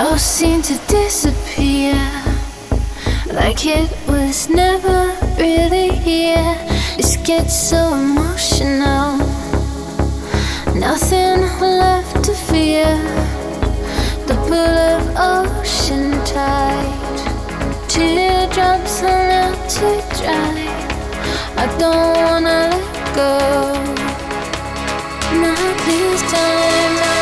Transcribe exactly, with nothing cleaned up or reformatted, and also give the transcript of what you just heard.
all seemed to disappear, like it was never really here. This gets so emotional, nothing left to fear. The pull of ocean tide, teardrops are not too dry. I don't wanna let go, not this time.